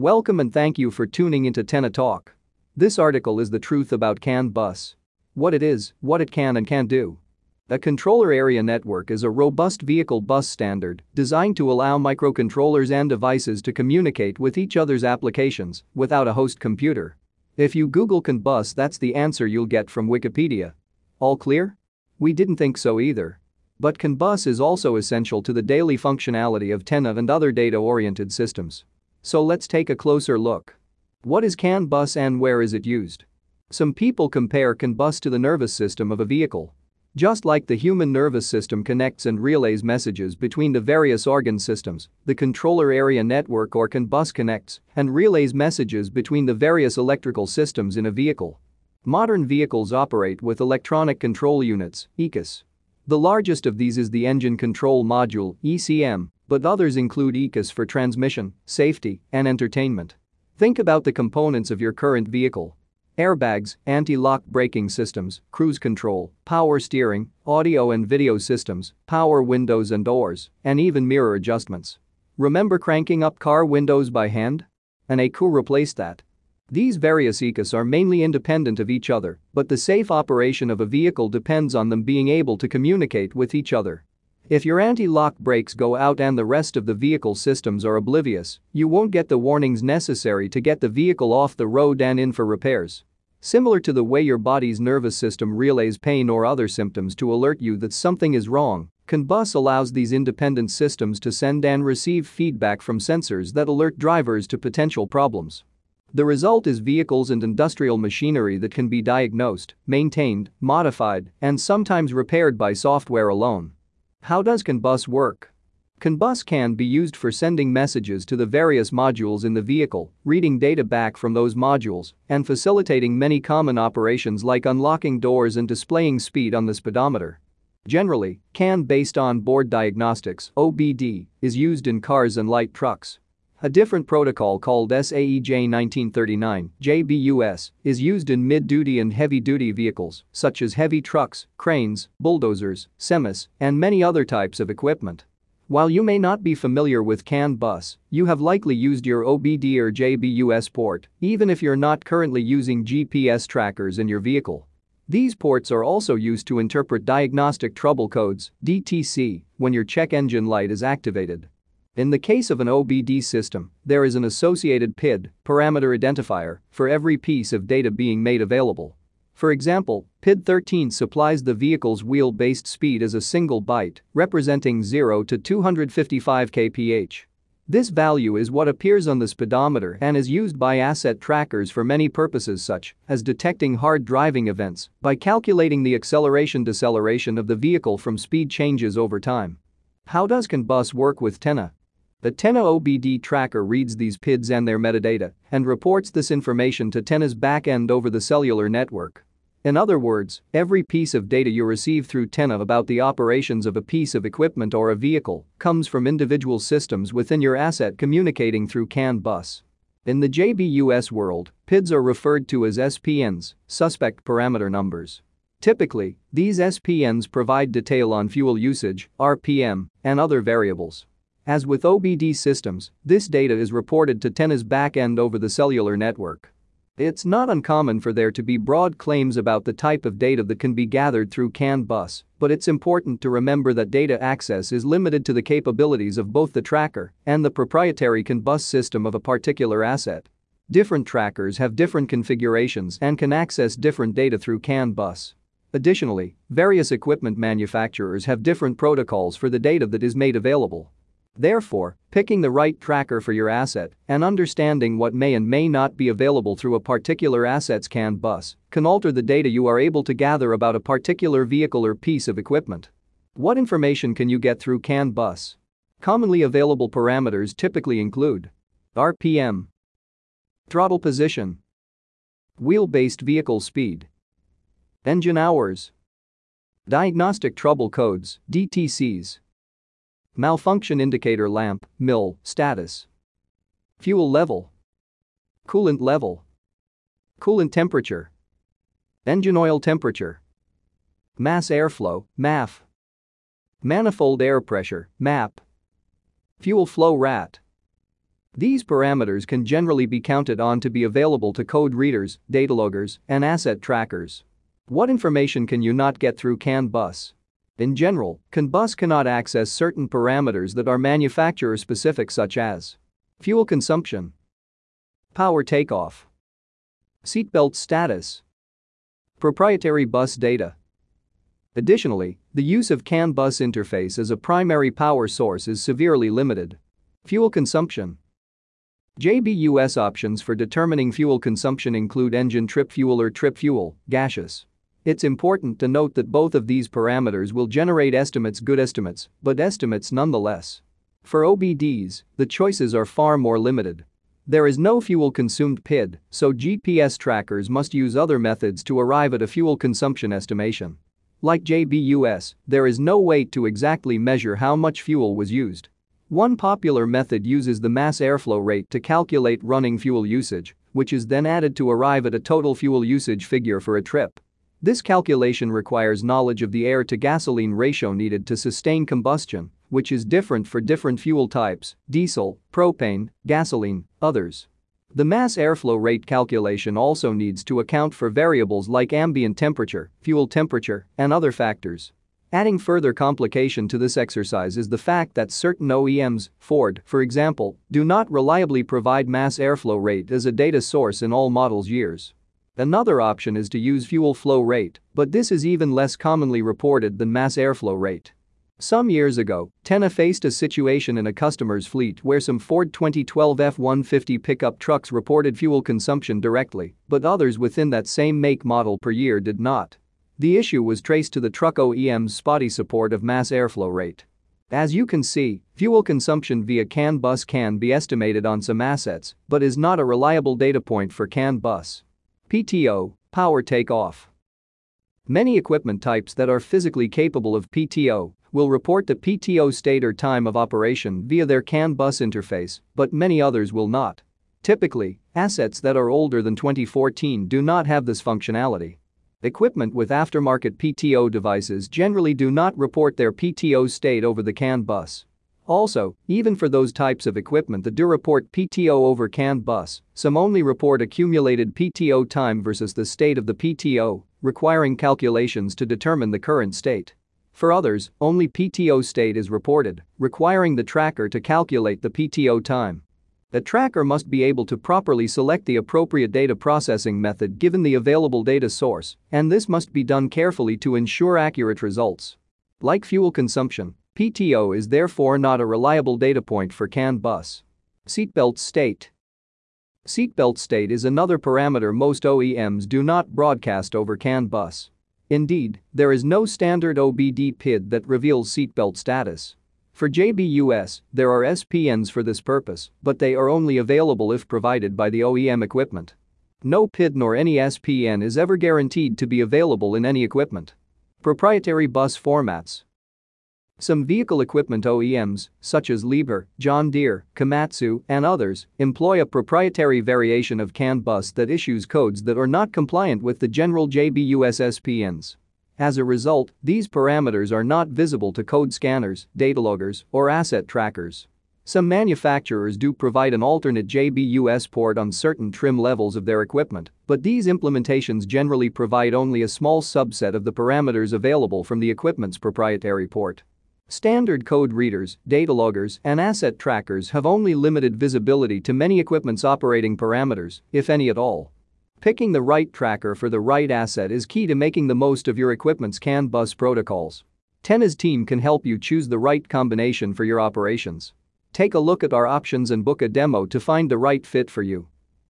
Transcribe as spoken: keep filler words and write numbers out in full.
Welcome and thank you for tuning into Tenna Talk. This article is the truth about CAN bus. What it is, what it can and can't do. A controller area network is a robust vehicle bus standard designed to allow microcontrollers and devices to communicate with each other's applications without a host computer. If you Google CAN bus, that's the answer you'll get from Wikipedia. All clear? We didn't think so either. But CAN bus is also essential to the daily functionality of Tenna and other data-oriented systems. So let's take a closer look. What is CAN bus and where is it used? Some people compare CAN bus to the nervous system of a vehicle. Just like the human nervous system connects and relays messages between the various organ systems, the controller area network or CAN bus connects and relays messages between the various electrical systems in a vehicle. Modern vehicles operate with electronic control units, E C Us. The largest of these is the engine control module, E C M, but others include E C Us for transmission, safety, and entertainment. Think about the components of your current vehicle. Airbags, anti-lock braking systems, cruise control, power steering, audio and video systems, power windows and doors, and even mirror adjustments. Remember cranking up car windows by hand? An E C U replaced that. These various E C Us are mainly independent of each other, but the safe operation of a vehicle depends on them being able to communicate with each other. If your anti-lock brakes go out and the rest of the vehicle systems are oblivious, you won't get the warnings necessary to get the vehicle off the road and in for repairs. Similar to the way your body's nervous system relays pain or other symptoms to alert you that something is wrong, CAN bus allows these independent systems to send and receive feedback from sensors that alert drivers to potential problems. The result is vehicles and industrial machinery that can be diagnosed, maintained, modified, and sometimes repaired by software alone. How does CAN bus work? CAN bus can be used for sending messages to the various modules in the vehicle, reading data back from those modules, and facilitating many common operations like unlocking doors and displaying speed on the speedometer. Generally, CAN based on board diagnostics (O B D) is used in cars and light trucks. A different protocol called S A E J nineteen thirty-nine (J B U S) is used in mid-duty and heavy-duty vehicles, such as heavy trucks, cranes, bulldozers, semis, and many other types of equipment. While you may not be familiar with CAN bus, you have likely used your O B D or J B U S port, even if you're not currently using G P S trackers in your vehicle. These ports are also used to interpret diagnostic trouble codes, D T C, when your check engine light is activated. In the case of an O B D system, there is an associated P I D, parameter identifier, for every piece of data being made available. For example, P I D thirteen supplies the vehicle's wheel-based speed as a single byte, representing zero to two hundred fifty-five kilometers per hour. This value is what appears on the speedometer and is used by asset trackers for many purposes such as detecting hard driving events by calculating the acceleration-deceleration of the vehicle from speed changes over time. How does CAN bus work with Tenna? The Tenna O B D tracker reads these P I Ds and their metadata and reports this information to Tenna's backend over the cellular network. In other words, every piece of data you receive through Tenna about the operations of a piece of equipment or a vehicle comes from individual systems within your asset communicating through CAN bus. In the J B U S world, P I Ds are referred to as S P Ns, suspect parameter numbers. Typically, these S P Ns provide detail on fuel usage, R P M, and other variables. As with O B D systems, this data is reported to Tenna's backend over the cellular network. It's not uncommon for there to be broad claims about the type of data that can be gathered through CAN bus, but it's important to remember that data access is limited to the capabilities of both the tracker and the proprietary CAN bus system of a particular asset. Different trackers have different configurations and can access different data through CAN bus. Additionally, various equipment manufacturers have different protocols for the data that is made available. Therefore, picking the right tracker for your asset and understanding what may and may not be available through a particular asset's CAN bus can alter the data you are able to gather about a particular vehicle or piece of equipment. What information can you get through CAN bus? Commonly available parameters typically include R P M, throttle position, wheel-based vehicle speed, engine hours, diagnostic trouble codes, D T Cs, malfunction indicator lamp, M I L, status, fuel level, coolant level, coolant temperature, engine oil temperature, mass airflow, M A F, manifold air pressure, M A P, fuel flow, R A T, These parameters can generally be counted on to be available to code readers, data loggers, and asset trackers. What information can you not get through CAN bus? In general, CAN bus cannot access certain parameters that are manufacturer-specific, such as fuel consumption, power takeoff, seatbelt status, proprietary bus data. Additionally, the use of CAN bus interface as a primary power source is severely limited. Fuel consumption. J B U S options for determining fuel consumption include engine trip fuel or trip fuel, gaseous. It's important to note that both of these parameters will generate estimates, good estimates, but estimates nonetheless. For O B Ds, the choices are far more limited. There is no fuel consumed P I D, so G P S trackers must use other methods to arrive at a fuel consumption estimation. Like J B U S, there is no way to exactly measure how much fuel was used. One popular method uses the mass airflow rate to calculate running fuel usage, which is then added to arrive at a total fuel usage figure for a trip. This calculation requires knowledge of the air-to-gasoline ratio needed to sustain combustion, which is different for different fuel types, diesel, propane, gasoline, others. The mass airflow rate calculation also needs to account for variables like ambient temperature, fuel temperature, and other factors. Adding further complication to this exercise is the fact that certain O E Ms, Ford, for example, do not reliably provide mass airflow rate as a data source in all models years. Another option is to use fuel flow rate, but this is even less commonly reported than mass airflow rate. Some years ago, Tenna faced a situation in a customer's fleet where some Ford twenty twelve F one fifty pickup trucks reported fuel consumption directly, but others within that same make model per year did not. The issue was traced to the truck O E M's spotty support of mass airflow rate. As you can see, fuel consumption via CAN bus can be estimated on some assets, but is not a reliable data point for CAN bus. P T O, power takeoff. Many equipment types that are physically capable of P T O will report the P T O state or time of operation via their CAN bus interface, but many others will not. Typically, assets that are older than twenty fourteen do not have this functionality. Equipment with aftermarket P T O devices generally do not report their P T O state over the CAN bus. Also, even for those types of equipment that do report P T O over CAN bus, some only report accumulated P T O time versus the state of the P T O, requiring calculations to determine the current state. For others, only P T O state is reported, requiring the tracker to calculate the P T O time. The tracker must be able to properly select the appropriate data processing method given the available data source, and this must be done carefully to ensure accurate results. Like fuel consumption, P T O is therefore not a reliable data point for CAN bus. Seatbelt state. Seatbelt state is another parameter most O E Ms do not broadcast over CAN bus. Indeed, there is no standard O B D P I D that reveals seatbelt status. For J B U S, there are S P Ns for this purpose, but they are only available if provided by the O E M equipment. No P I D nor any S P N is ever guaranteed to be available in any equipment. Proprietary bus formats. Some vehicle equipment O E Ms, such as Liebherr, John Deere, Komatsu, and others, employ a proprietary variation of CAN bus that issues codes that are not compliant with the general J B U S S P Ns. As a result, these parameters are not visible to code scanners, data loggers, or asset trackers. Some manufacturers do provide an alternate J B U S port on certain trim levels of their equipment, but these implementations generally provide only a small subset of the parameters available from the equipment's proprietary port. Standard code readers, data loggers, and asset trackers have only limited visibility to many equipment's operating parameters, if any at all. Picking the right tracker for the right asset is key to making the most of your equipment's CAN bus protocols. Tenna's team can help you choose the right combination for your operations. Take a look at our options and book a demo to find the right fit for you.